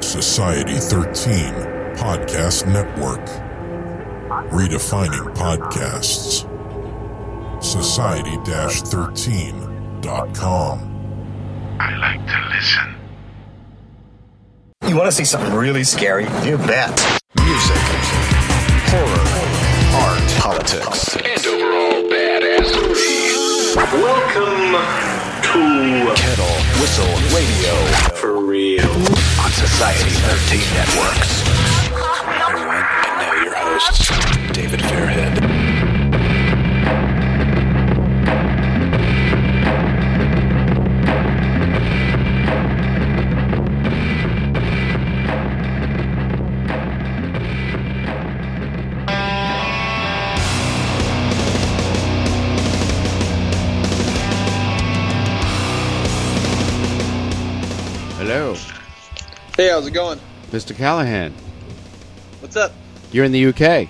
Society-13 Podcast Network. Redefining podcasts. Society-13.com. I like to listen. You want to see something really scary? You bet. Music, horror, art, politics, and overall badassery. Welcome to Kettle Whistle Radio. For real. On Society-13 Networks. Hello, everyone, and now your hosts, David Fairhead. Hello. Hey, how's it going? Mr. Callahan. What's up? You're in the UK.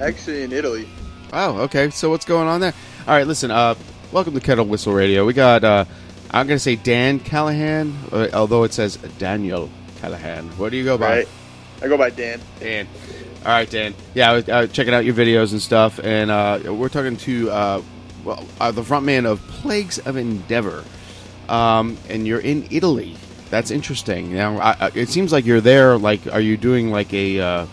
Actually in Italy. Oh, okay. So what's going on there? All right, listen, welcome to Kettle Whistle Radio. We got, I'm going to say Dan Callahan, although it says Daniel Callahan. What do you go by? Right. I go by Dan. Dan. All right, Dan. Yeah, I was checking out your videos and stuff, and we're talking to the front man of Plagues of Endeavor. And you're in Italy. That's interesting. Now, it seems like you're there. Like, are you doing like a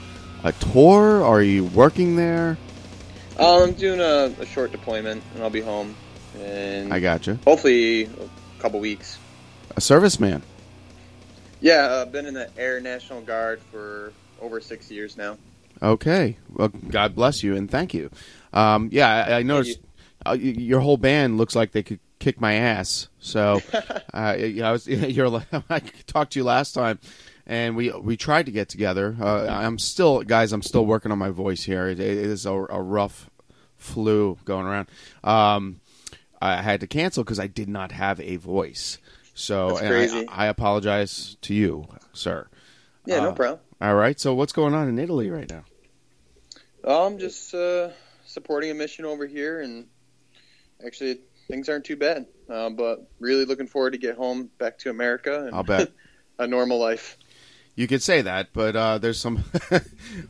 tour? Or are you working there? I'm doing a short deployment, and I'll be home. And I gotcha. Hopefully, a couple weeks. A serviceman. Yeah, I've been in the Air National Guard for over 6 years now. Okay. Well, God bless you, and thank you. Yeah, I noticed your whole band looks like they could kick my ass. So I talked to you last time, and we tried to get together. I'm still working on my voice here. It is a rough flu going around. I had to cancel because I did not have a voice. So that's crazy. I apologize to you, sir. Yeah, no problem. All right. So what's going on in Italy right now? I'm just supporting a mission over here, and actually. Things aren't too bad, but really looking forward to get home back to America and I'll bet. A normal life. You could say that, but there's some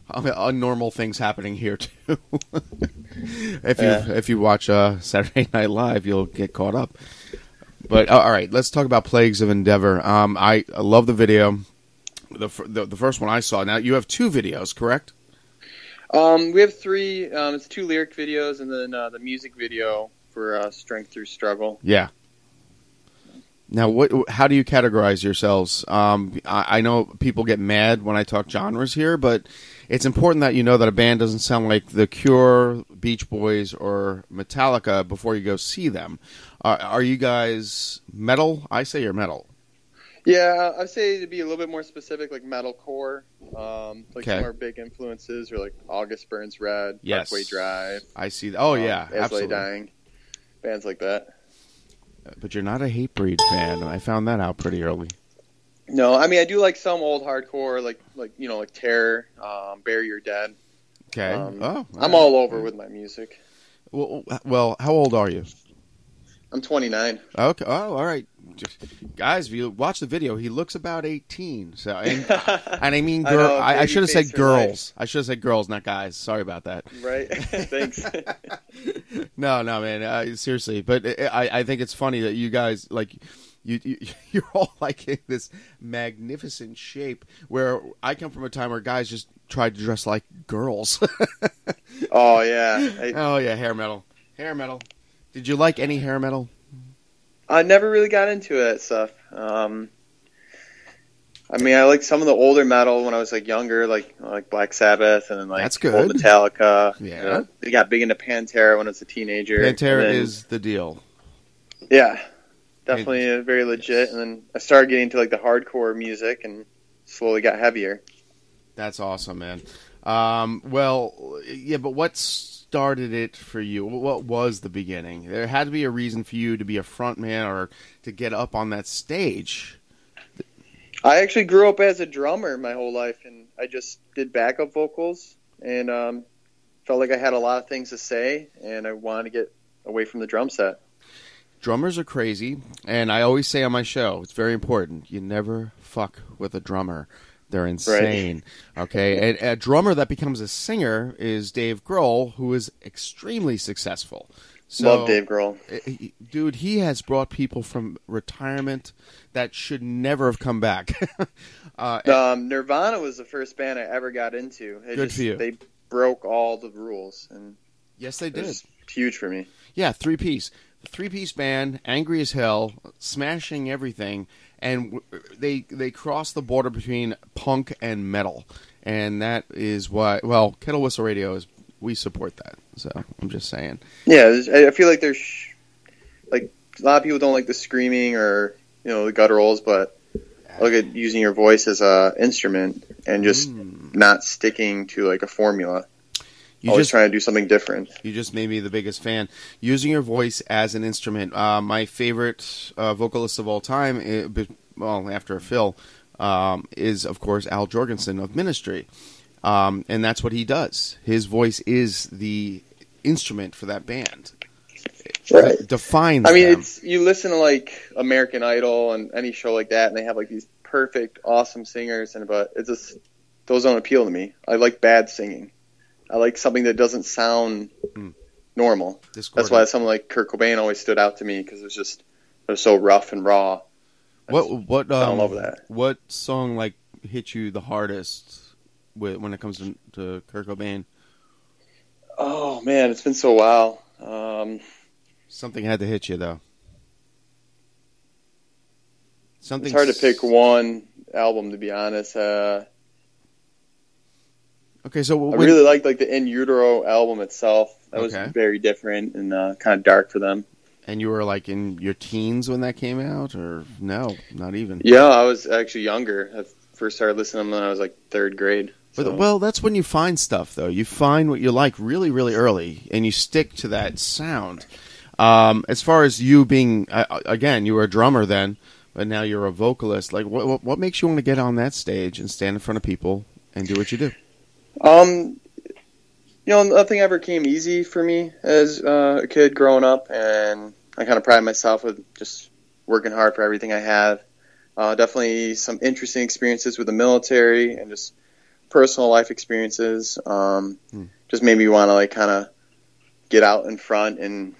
unnormal things happening here too. If you watch Saturday Night Live, you'll get caught up. But all right, let's talk about Plagues of Endeavor. I love the video. The first one I saw. Now you have two videos, correct? We have three. It's two lyric videos and then the music video. For strength through struggle. Yeah. Now, how do you categorize yourselves? I know people get mad when I talk genres here, but it's important that you know that a band doesn't sound like The Cure, Beach Boys, or Metallica before you go see them. Are you guys metal? I say you're metal. Yeah, I'd say to be a little bit more specific, like metalcore. Some of our big influences are like August Burns Red, yes. Parkway Drive. I see. Oh, yeah. As I Lay Dying. Bands like that. But you're not a Hatebreed fan. I found that out pretty early. No, I mean, I do like some old hardcore, like Terror, Bury Your Dead. Okay. I'm all over with my music. Well, how old are you? I'm 29. Okay. Oh, all right. Just, guys, if you watch the video, he looks about 18. So, and I mean, girl, I should have said girls. Life. I should have said girls, not guys. Sorry about that. Right. Thanks. No, man. Seriously, but I think it's funny that you guys like. You're all like in this magnificent shape where I come from a time where guys just tried to dress like girls. Oh, yeah. Hair metal. Did you like any hair metal? I never really got into that stuff. I mean, I liked some of the older metal when I was like younger, like Black Sabbath and then like old Metallica. Yeah. You know, they got big into Pantera when I was a teenager. Pantera is the deal. Yeah. Definitely very legit, and then I started getting into like the hardcore music, and slowly got heavier. That's awesome, man. Well, yeah, but what started it for you? What was the beginning? There had to be a reason for you to be a frontman or to get up on that stage. I actually grew up as a drummer my whole life, and I just did backup vocals, and felt like I had a lot of things to say, and I wanted to get away from the drum set. Drummers are crazy, and I always say on my show, it's very important, you never fuck with a drummer. They're insane, right. Okay? And a drummer that becomes a singer is Dave Grohl, who is extremely successful. So, love Dave Grohl. Dude, he has brought people from retirement that should never have come back. Nirvana was the first band I ever got into. Good for you. They broke all the rules. And yes, they did. It's huge for me. Yeah, three-piece band, angry as hell, smashing everything, and they cross the border between punk and metal, and that is why. Well, Kettle Whistle Radio is, we support that, so I'm just saying. Yeah, I feel like there's like a lot of people don't like the screaming or the gutturals, but I look at using your voice as a instrument and just not sticking to like a formula. You always just trying to do something different. You just made me the biggest fan. Using your voice as an instrument. My favorite vocalist of all time, after Phil, is, of course, Al Jorgensen of Ministry. And that's what he does. His voice is the instrument for that band. Right. It defines them. I mean, you listen to, like, American Idol and any show like that, and they have, like, these perfect, awesome singers, but it's just, those don't appeal to me. I like bad singing. I like something that doesn't sound normal. Discordant. That's why someone like Kurt Cobain always stood out to me, because it was so rough and raw. I love that. What song like hit you the hardest when it comes to Kurt Cobain? Oh man, it's been so while. Something had to hit you though. It's hard to pick one album, to be honest. Okay, so I really liked the In Utero album itself. That was very different and kind of dark for them. And you were like in your teens when that came out, or no, not even? Yeah, I was actually younger. I first started listening to them when I was like third grade. So. Well, that's when you find stuff, though. You find what you like really, really early, and you stick to that sound. As far as you being, again, you were a drummer then, but now you're a vocalist. Like, what makes you want to get on that stage and stand in front of people and do what you do? Nothing ever came easy for me as a kid growing up, and I kind of pride myself with just working hard for everything I have. Definitely some interesting experiences with the military and just personal life experiences. Just made me want to like kind of get out in front and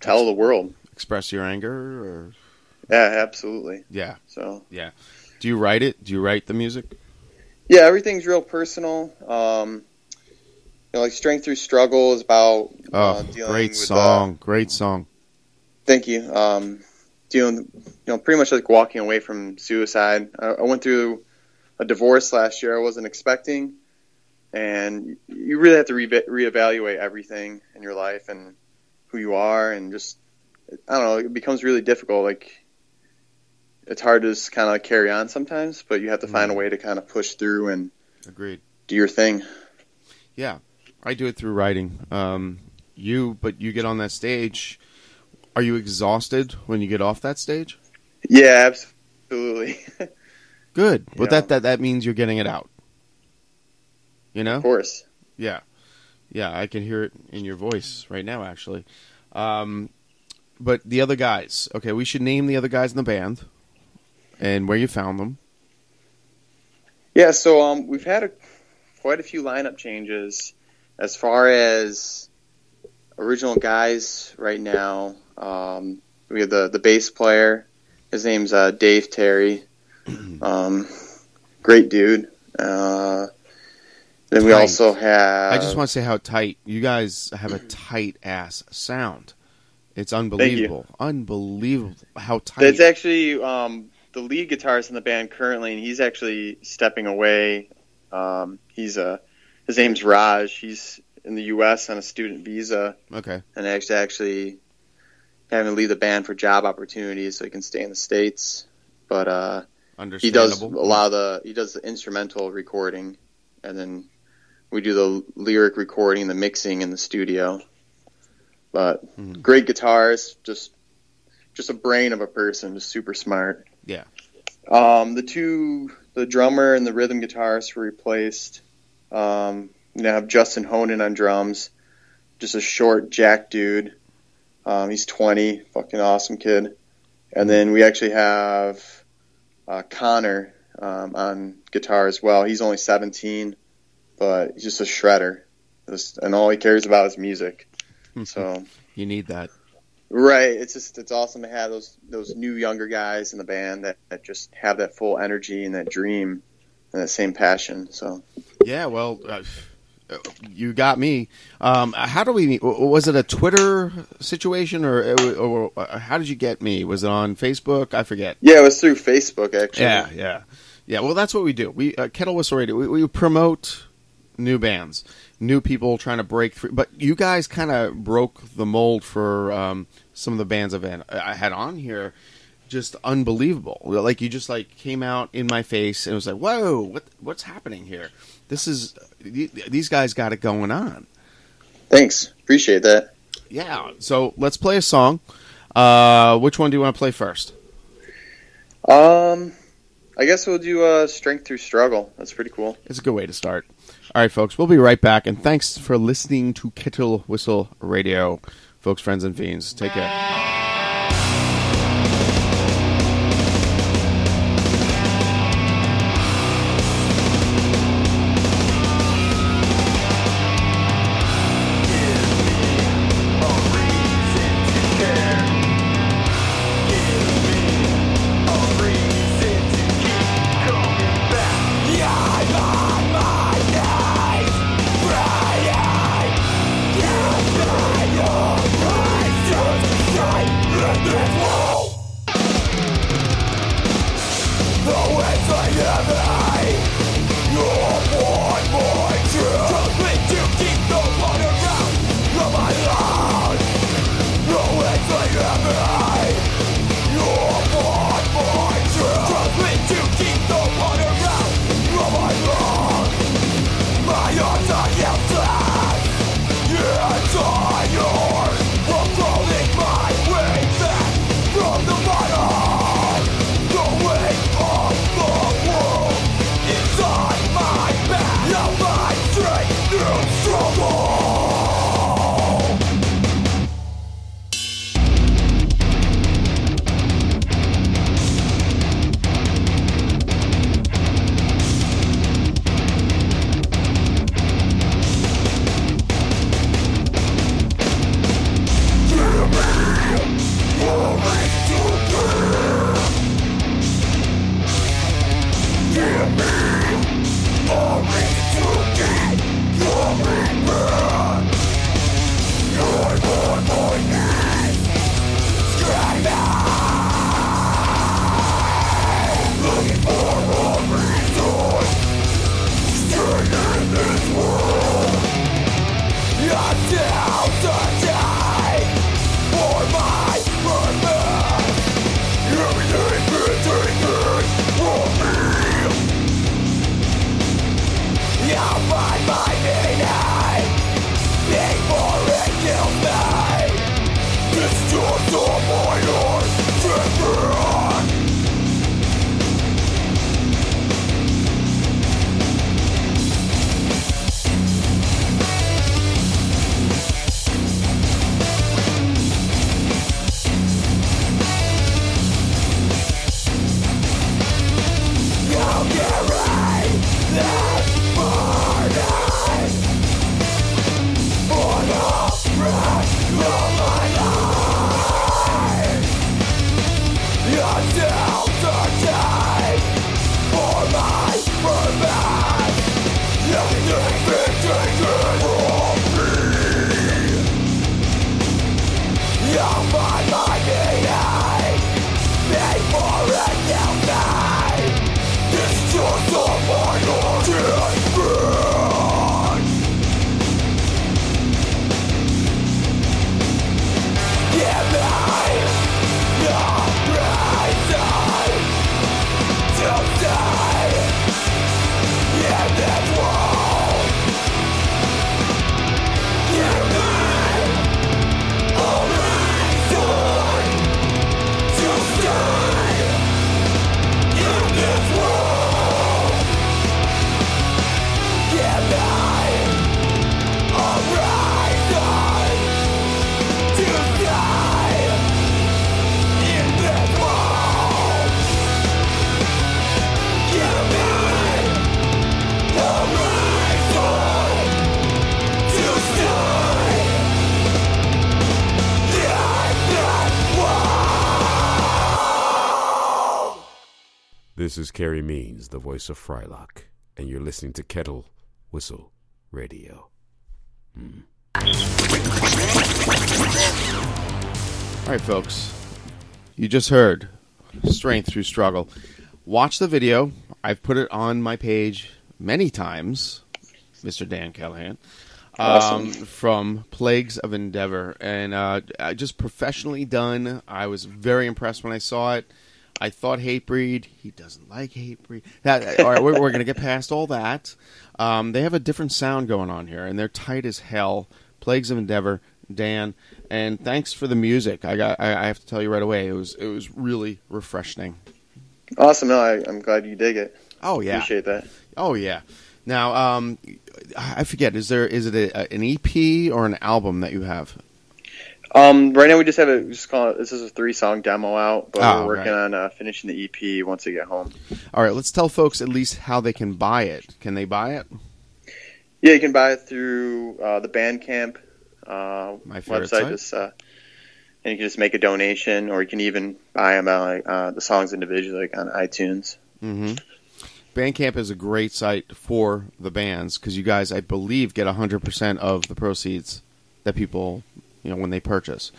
tell the world, express your anger, or yeah, absolutely, yeah. So yeah, do you write it? Do you write the music? Yeah, everything's real personal. Like Strength Through Struggle is about dealing with song. Great song. Thank you. Dealing, pretty much like walking away from suicide. I went through a divorce last year I wasn't expecting, and you really have to reevaluate everything in your life and who you are, and just I don't know. It becomes really difficult. Like. It's hard to just kind of like carry on sometimes, but you have to find a way to kind of push through and do your thing. Yeah, I do it through writing. But you get on that stage. Are you exhausted when you get off that stage? Yeah, absolutely. Good. But that means you're getting it out. Of course. Yeah. Yeah, I can hear it in your voice right now, actually. But the other guys. Okay, we should name the other guys in the band and where you found them. Yeah, so we've had quite a few lineup changes. As far as original guys right now, we have the bass player. His name's Dave Terry. Great dude. Then we also have... I just want to say how tight. You guys have a tight-ass sound. It's unbelievable. Unbelievable how tight. It's actually the lead guitarist in the band currently, and he's actually stepping away. His name's Raj. He's in the U.S. on a student visa. Okay. And actually having to leave the band for job opportunities so he can stay in the States. But he does the instrumental recording, and then we do the lyric recording, the mixing in the studio. But great guitarist, just a brain of a person, just super smart. Yeah. The drummer and the rhythm guitarist were replaced. We now have Justin Honan on drums, just a short jack dude. He's 20, fucking awesome kid. And then we actually have Connor on guitar as well. He's only 17, but he's just a shredder. And all he cares about is music. So you need that. Right. It's awesome to have those new younger guys in the band that just have that full energy and that dream and that same passion. So yeah, well, you got me. How do we meet? Was it a Twitter situation or how did you get me? Was it on Facebook? I forget. Yeah, it was through Facebook, actually. Yeah. Well, that's what we do. We Kettle Whistle Radio. We promote new bands, new people trying to break through. But you guys kind of broke the mold for some of the bands I had on here. Just unbelievable. Like you just like came out in my face and it was like, whoa, what's happening here? This is these guys got it going on. Thanks, appreciate that. Yeah, so let's play a song. Which one do you want to play first? I guess we'll do Strength Through Struggle. That's pretty cool. It's a good way to start. All right, folks, we'll be right back, and thanks for listening to Kettle Whistle Radio, folks, friends, and fiends. Take care. Right! This is Carrie Means, the voice of Frylock, and you're listening to Kettle Whistle Radio. All right, folks. You just heard Strength Through Struggle. Watch the video. I've put it on my page many times, Mr. Dan Callahan, awesome. From Plagues of Endeavor. And just professionally done. I was very impressed when I saw it. I thought Hatebreed. He doesn't like Hatebreed. All right, we're going to get past all that. They have a different sound going on here, and they're tight as hell. Plagues of Endeavor, Dan, and thanks for the music. I have to tell you right away, it was really refreshing. Awesome. No, I'm glad you dig it. Oh yeah, appreciate that. Oh yeah. Now I forget. Is it an EP or an album that you have? Right now we just have it. This is a 3-song demo out, but we're working on finishing the EP once we get home. All right, let's tell folks at least how they can buy it. Can they buy it? Yeah, you can buy it through the Bandcamp website. And you can just make a donation, or you can even buy them the songs individually, like on iTunes. Mm-hmm. Bandcamp is a great site for the bands because you guys, I believe, get 100% of the proceeds that people. When they purchase.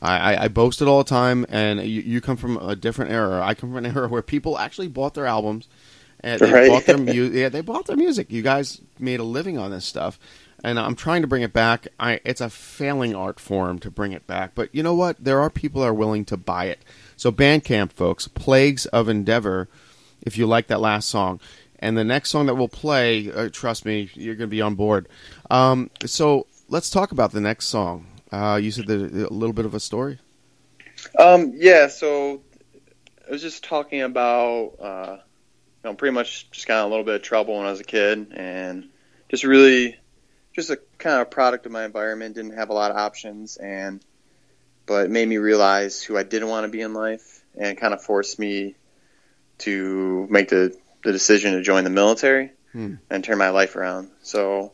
I boast it all the time, and you come from a different era. I come from an era where people actually bought their albums, and they bought their music. Yeah, they bought their music. You guys made a living on this stuff, and I'm trying to bring it back. It's a failing art form to bring it back, but you know what? There are people that are willing to buy it. So Bandcamp, folks, Plagues of Endeavor, if you like that last song. And the next song that we'll play, trust me, you're going to be on board. So let's talk about the next song. You said a little bit of a story? Yeah, so I was just talking about, pretty much just got in a little bit of trouble when I was a kid, and just really, just a kind of product of my environment, didn't have a lot of options, but it made me realize who I didn't want to be in life, and it kind of forced me to make the decision to join the military and turn my life around. So...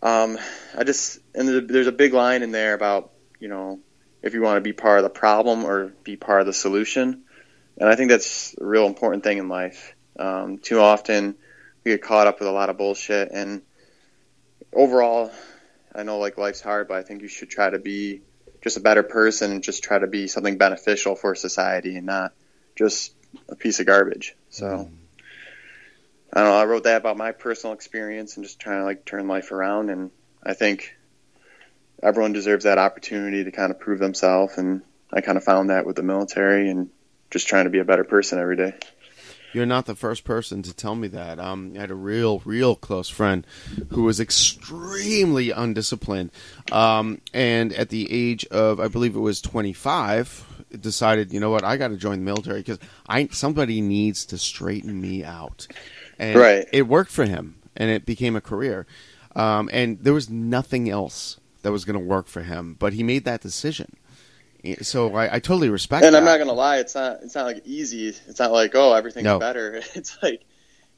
there's a big line in there about, if you want to be part of the problem or be part of the solution. And I think that's a real important thing in life. Too often we get caught up with a lot of bullshit, and overall, I know life's hard, but I think you should try to be just a better person and just try to be something beneficial for society and not just a piece of garbage. So. Mm. I don't know, I wrote that about my personal experience and just trying to turn life around, and I think everyone deserves that opportunity to kind of prove themselves, and I kind of found that with the military and just trying to be a better person every day. You're not the first person to tell me that. I had a real, real close friend who was extremely undisciplined, and at the age of, I believe it was 25, decided, you know what, I got to join the military because somebody needs to straighten me out. And It worked for him, and it became a career. And there was nothing else that was going to work for him, but he made that decision. So I totally respect that. And I'm not going to lie, it's not easy. It's not everything's better. It's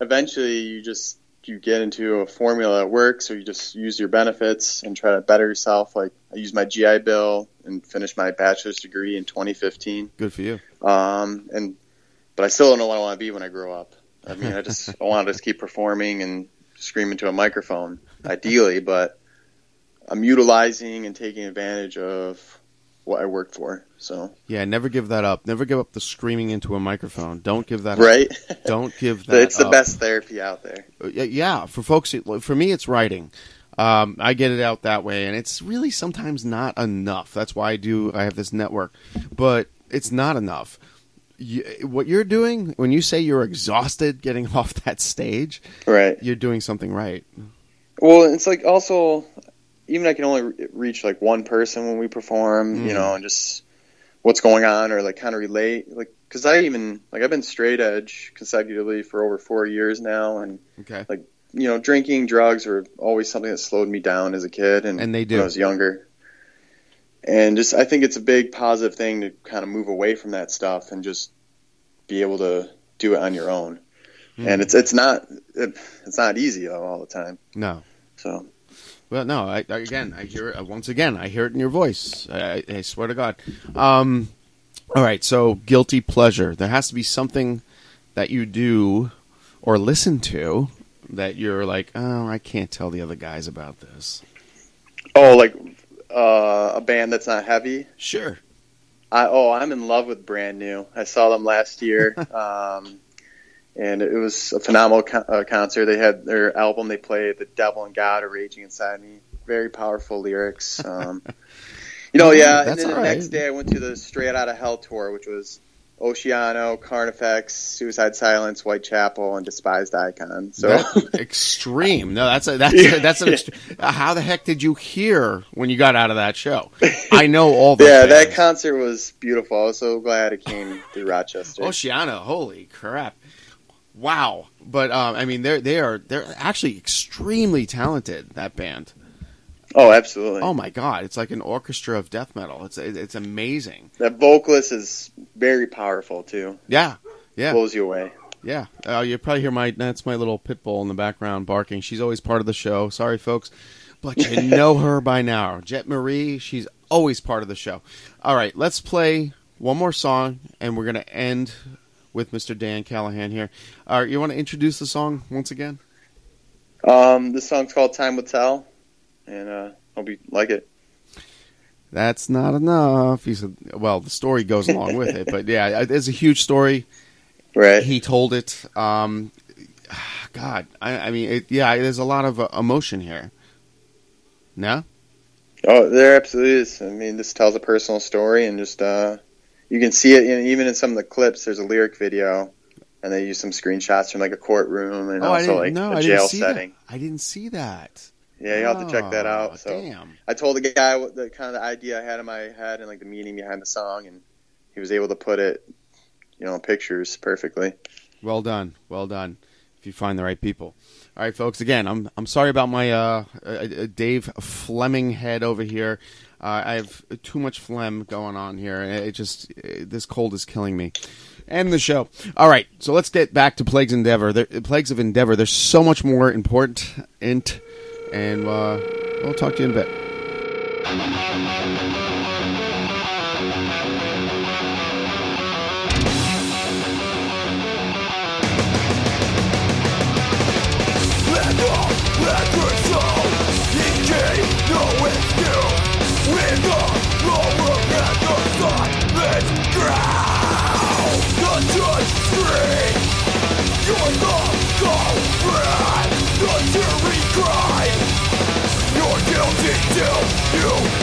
eventually you just you get into a formula that works, or you just use your benefits and try to better yourself. Like, I used my GI Bill and finished my bachelor's degree in 2015. Good for you. But I still don't know what I want to be when I grow up. I mean, I want to just keep performing and scream into a microphone, ideally, but I'm utilizing and taking advantage of what I work for. So yeah, never give that up. Never give up the screaming into a microphone. Don't give that up. Right? Don't give that up. It's the best therapy out there. Yeah, for folks, for me, it's writing. I get it out that way, and it's really sometimes not enough. That's why I have this network, but it's not enough. What you're doing, when you say you're exhausted getting off that stage, right, you're doing something right. Well, it's like also, even I can only reach like one person when we perform, you know, and just what's going on, or like kind of relate. Like, cause I've been straight edge consecutively for over 4 years now. And like, you know, drinking, drugs were always something that slowed me down as a kid. And they do. When I was younger. And just, I think it's a big positive thing to kind of move away from that stuff and just be able to do it on your own. Mm. And it's not easy though, all the time. No. So. Well, no. I hear it once again. I hear it in your voice. I swear to God. All right. So, guilty pleasure. There has to be something that you do or listen to that you're like, oh, I can't tell the other guys about this. Oh, like. A band that's not heavy. Sure. I'm in love with Brand New. I saw them last year, and it was a phenomenal concert. They had their album they played, "The Devil and God Are Raging Inside Me." Very powerful lyrics. And then the next day I went to the Straight Out of Hell tour, which was Oceano, Carnifex, Suicide Silence, Whitechapel, and Despised Icon. So that's extreme. No, that's an extreme. How the heck did you hear when you got out of that show? I know all that. Yeah, that concert was beautiful. I was so glad it came through Rochester. Oceano, holy crap! Wow. But I mean, they're actually extremely talented. That band. Oh, absolutely! Oh my God, it's like an orchestra of death metal. It's amazing. That vocalist is very powerful too. Yeah, blows you away. Yeah, you probably hear that's my little pit bull in the background barking. She's always part of the show. Sorry, folks, but you know her by now. Jet Marie, she's always part of the show. All right, let's play one more song, and we're gonna end with Mr. Dan Callahan here. All right, you want to introduce the song once again? This song's called "Time Will Tell." And hope you like it. That's not enough. He said, well, the story goes along with it. But yeah, it's a huge story. Right. He told it. God, I mean, there's a lot of emotion here. No? Oh, there absolutely is. I mean, this tells a personal story, and just you can see it even in some of the clips. There's a lyric video. And they use some screenshots from like a courtroom and also like a jail setting. I didn't see that. Yeah, you'll have to check that out. So damn. I told the guy what the kind of idea I had in my head and like the meaning behind the song, and he was able to put it, you know, in pictures perfectly. Well done. Well done. If you find the right people. All right, folks, again, I'm sorry about my Dave Fleming head over here. I have too much phlegm going on here. This cold is killing me. End the show. All right, so let's get back to Plagues of Endeavor. Plagues of Endeavor, there's so much more important and we'll talk to you in a bit. Terror will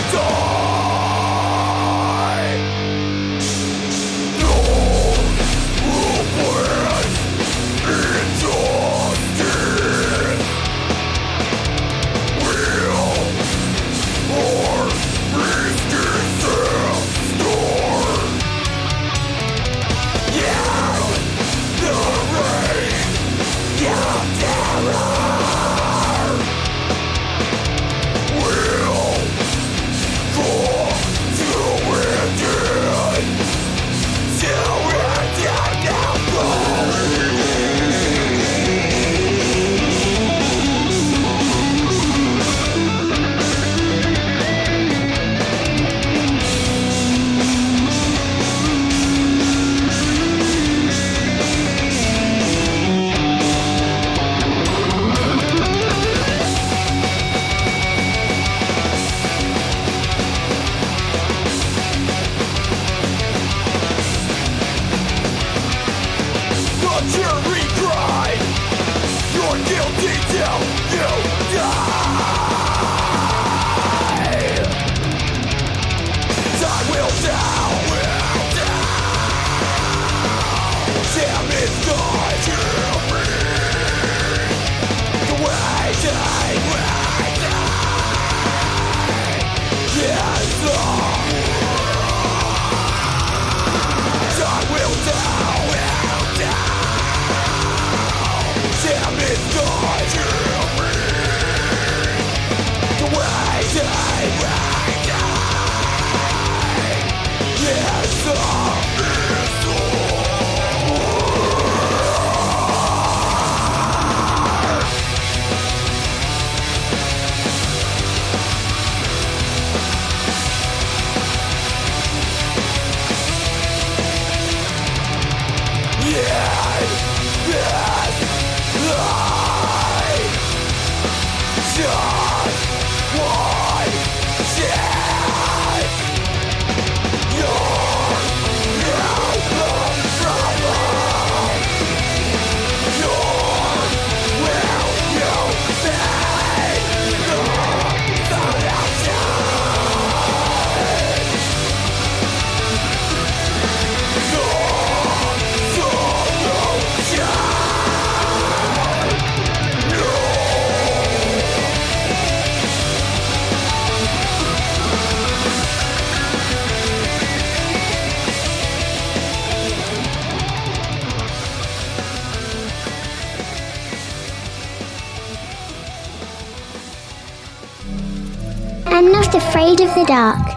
Afraid of the dark,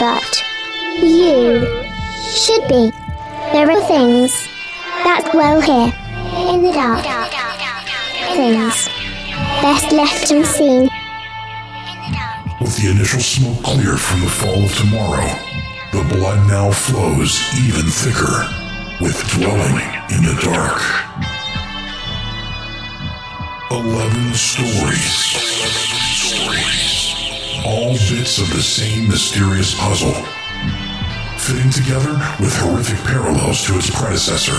but you should be. There are things that dwell here in the dark. Things best left unseen. With the initial smoke clear from the fall of tomorrow, the blood now flows even thicker with dwelling in the dark. 11 stories. All bits of the same mysterious puzzle, fitting together with horrific parallels to its predecessor.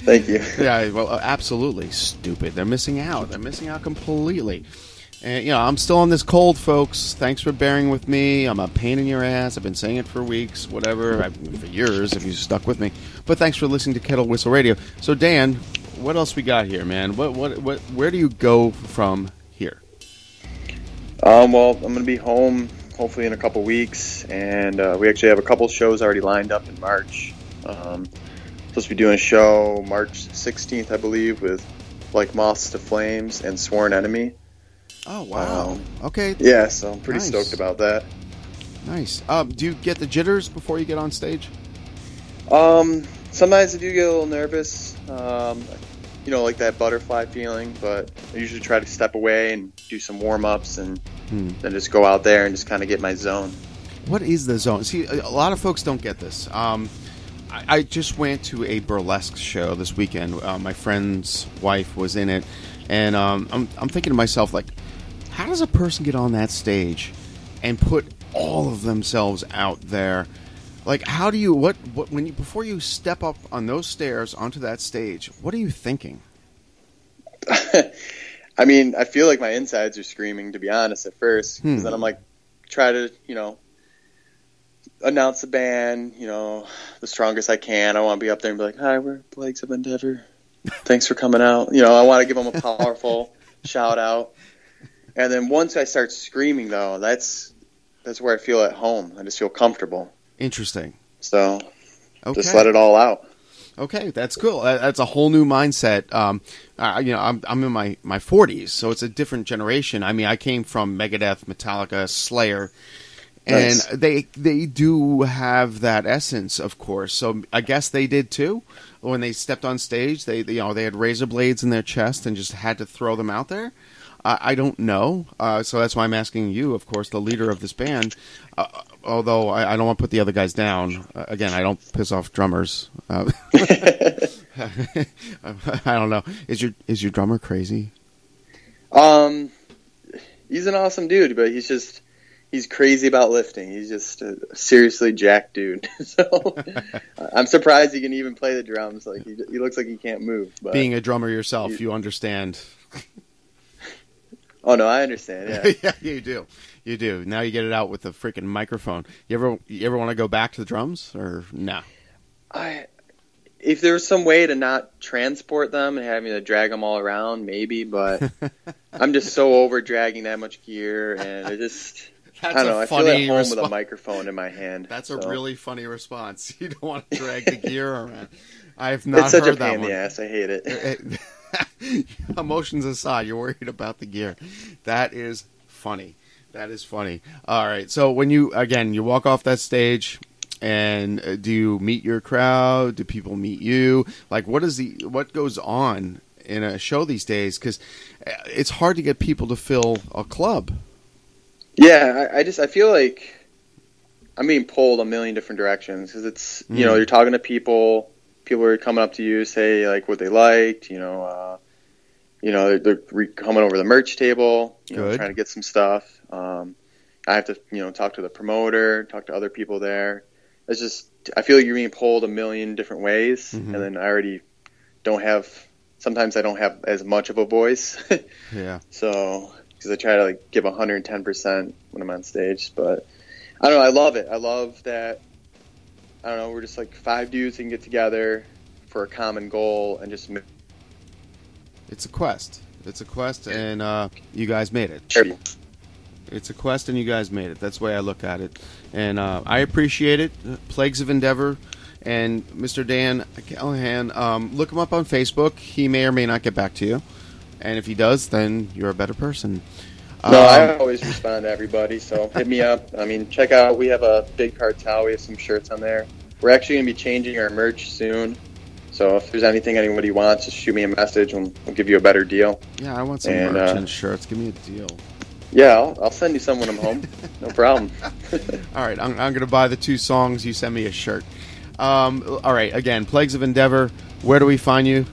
Thank you. Yeah, well, absolutely stupid. They're missing out. They're missing out completely. And, you know, I'm still on this cold, folks. Thanks for bearing with me. I'm a pain in your ass. I've been saying it for weeks, whatever, for years if you stuck with me. But thanks for listening to Kettle Whistle Radio. So, Dan, what else we got here, man? What? Where do you go from here? Well, I'm going to be home hopefully in a couple weeks, and we actually have a couple shows already lined up in March. Supposed to be doing a show March 16th, I believe, with Like Moths to Flames and Sworn Enemy. Oh, wow. Okay. Yeah, so I'm pretty stoked about that. Nice. Do you get the jitters before you get on stage? Sometimes I do get a little nervous, you know, like that butterfly feeling, but I usually try to step away and do some warm-ups and then just go out there and just kind of get my zone. What is the zone? See, a lot of folks don't get this. I just went to a burlesque show this weekend. My friend's wife was in it, and I'm thinking to myself, like, how does a person get on that stage and put all of themselves out there? Like, how do you when you before you step up on those stairs onto that stage, what are you thinking? I mean, I feel like my insides are screaming, to be honest, at first. 'Cause then I'm like, try to, you know, announce the band, you know, the strongest I can. I want to be up there and be like, hi, we're Plagues of Endeavor. Thanks for coming out. You know, I want to give them a powerful shout out. And then once I start screaming, though, that's where I feel at home. I just feel comfortable. Interesting. So just let it all out. Okay, that's cool. That's a whole new mindset. You know, I'm in my 40s, so it's a different generation. I mean, I came from Megadeth, Metallica, Slayer. And nice. They do have that essence, of course. So I guess they did too. When they stepped on stage, they had razor blades in their chest and just had to throw them out there. I don't know, so that's why I'm asking you, of course, the leader of this band. Although I don't want to put the other guys down. Again, I don't piss off drummers. I don't know. Is your drummer crazy? He's an awesome dude, but he's just. He's crazy about lifting. He's just a seriously jacked dude. So I'm surprised he can even play the drums. Like he looks like he can't move. But being a drummer yourself, you understand. Oh no, I understand. Yeah, yeah, you do. Now you get it out with the freaking microphone. You ever want to go back to the drums or no? If there was some way to not transport them and having to drag them all around, maybe. But I'm just so over dragging that much gear, and I just. That's I don't know. I feel at home with a microphone in my hand. That's a really funny response. You don't want to drag the gear around. I've not it's such heard a pain that one. In the ass. I hate it. Emotions aside, you're worried about the gear. That is funny. All right. So when you walk off that stage, and do you meet your crowd? Do people meet you? Like, what goes on in a show these days? Because it's hard to get people to fill a club. Yeah, I feel like I'm being pulled a million different directions because it's, you know, you're talking to people are coming up to you, say like what they liked, you know, they're coming over the merch table, you know, trying to get some stuff. I have to, you know, talk to the promoter, talk to other people there. It's just, I feel like you're being pulled a million different ways. Mm-hmm. And then I already sometimes I don't have as much of a voice. Yeah. So. Because I try to like give 110% when I'm on stage, but I don't know. I love it. I love that. I don't know. We're just like five dudes that can get together for a common goal and just move. It's a quest. And you guys made it. Sure. It's a quest, and you guys made it. That's the way I look at it, and I appreciate it. Plagues of Endeavor. And Mr. Dan Callahan, look him up on Facebook. He may or may not get back to you. And if he does, then you're a better person. No, I always respond to everybody, so hit me up. I mean, check out. We have a big cartel. We have some shirts on there. We're actually going to be changing our merch soon. So if there's anything anybody wants, just shoot me a message, and we'll give you a better deal. Yeah, I want some merch and shirts. Give me a deal. Yeah, I'll send you some when I'm home. No problem. All right, I'm going to buy the two songs. You send me a shirt. All right, again, Plagues of Endeavor. Where do we find you?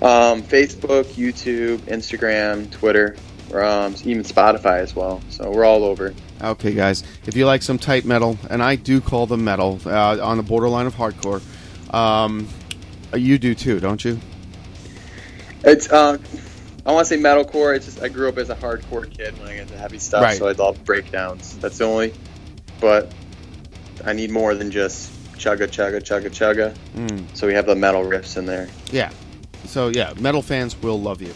Facebook, YouTube, Instagram, Twitter, or, even Spotify as well. So we're all over. Okay, guys. If you like some tight metal, and I do call them metal, on the borderline of hardcore, you do too, don't you? It's... I want to say metalcore. It's just I grew up as a hardcore kid when I got into heavy stuff, right. So I love breakdowns. That's the only. But I need more than just chugga chugga chugga chugga. Mm. So we have the metal riffs in there. Yeah. So yeah, metal fans will love you,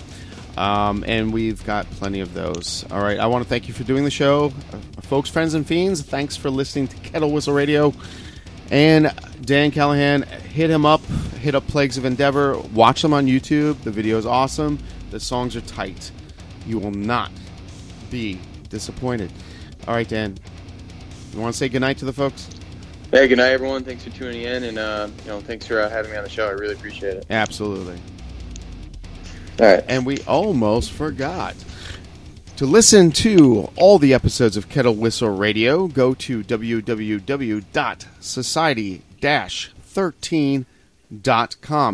and we've got plenty of those. All right, I want to thank you for doing the show, folks, friends, and fiends. Thanks for listening to Kettle Whistle Radio, and Dan Callahan. Hit up Plagues of Endeavor. Watch them on YouTube. The video is awesome. The songs are tight. You will not be disappointed. All right, Dan. You want to say goodnight to the folks? Hey, goodnight, everyone. Thanks for tuning in, and thanks for having me on the show. I really appreciate it. Absolutely. All right. And we almost forgot. To listen to all the episodes of Kettle Whistle Radio, go to www.society-13.com.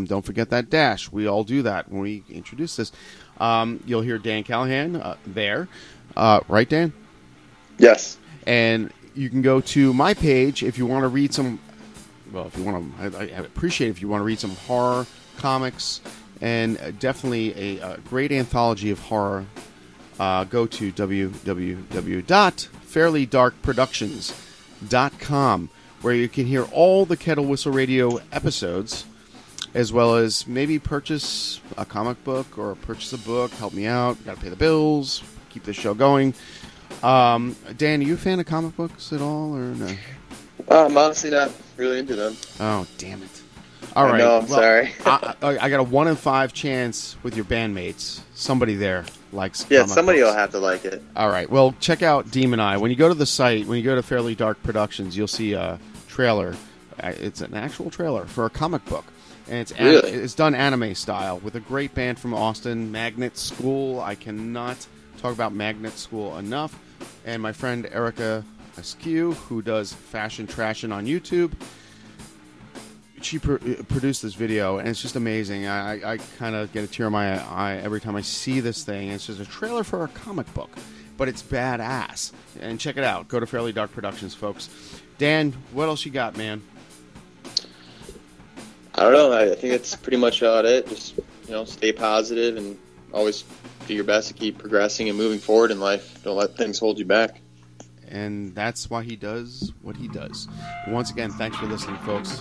Don't forget that dash. We all do that when we introduce this. You'll hear Dan Callahan there. Right, Dan? Yes. And you can go to my page if you want to read some... Well, if you want to... I appreciate it if you want to read some horror comics, and definitely a great anthology of horror. Go to www.fairlydarkproductions.com, where you can hear all the Kettle Whistle Radio episodes, as well as maybe purchase a comic book or purchase a book. Help me out. Got to pay the bills. Keep this show going. Dan, are you a fan of comic books at all, or no? I'm honestly not really into them. Oh, damn it. All right. No, I'm sorry. I got a 1 in 5 chance with your bandmates. Somebody there likes comic books. Yeah, somebody will have to like it. All right. Well, check out Demon Eye. When you go to the site, when you go to Fairly Dark Productions, you'll see a trailer. It's an actual trailer for a comic book. And it's done anime style with a great band from Austin, Magnet School. I cannot talk about Magnet School enough. And my friend Erica Askew, who does Fashion Trashin' on YouTube, she produced this video, and it's just amazing. I kind of get a tear in my eye every time I see this thing. It's just a trailer for a comic book, but it's badass. And check it out. Go to Fairly Dark Productions, folks. Dan, what else you got, man? I don't know. I think that's pretty much about it. Just, stay positive and always do your best to keep progressing and moving forward in life. Don't let things hold you back. And that's why he does what he does. Once again, thanks for listening, folks.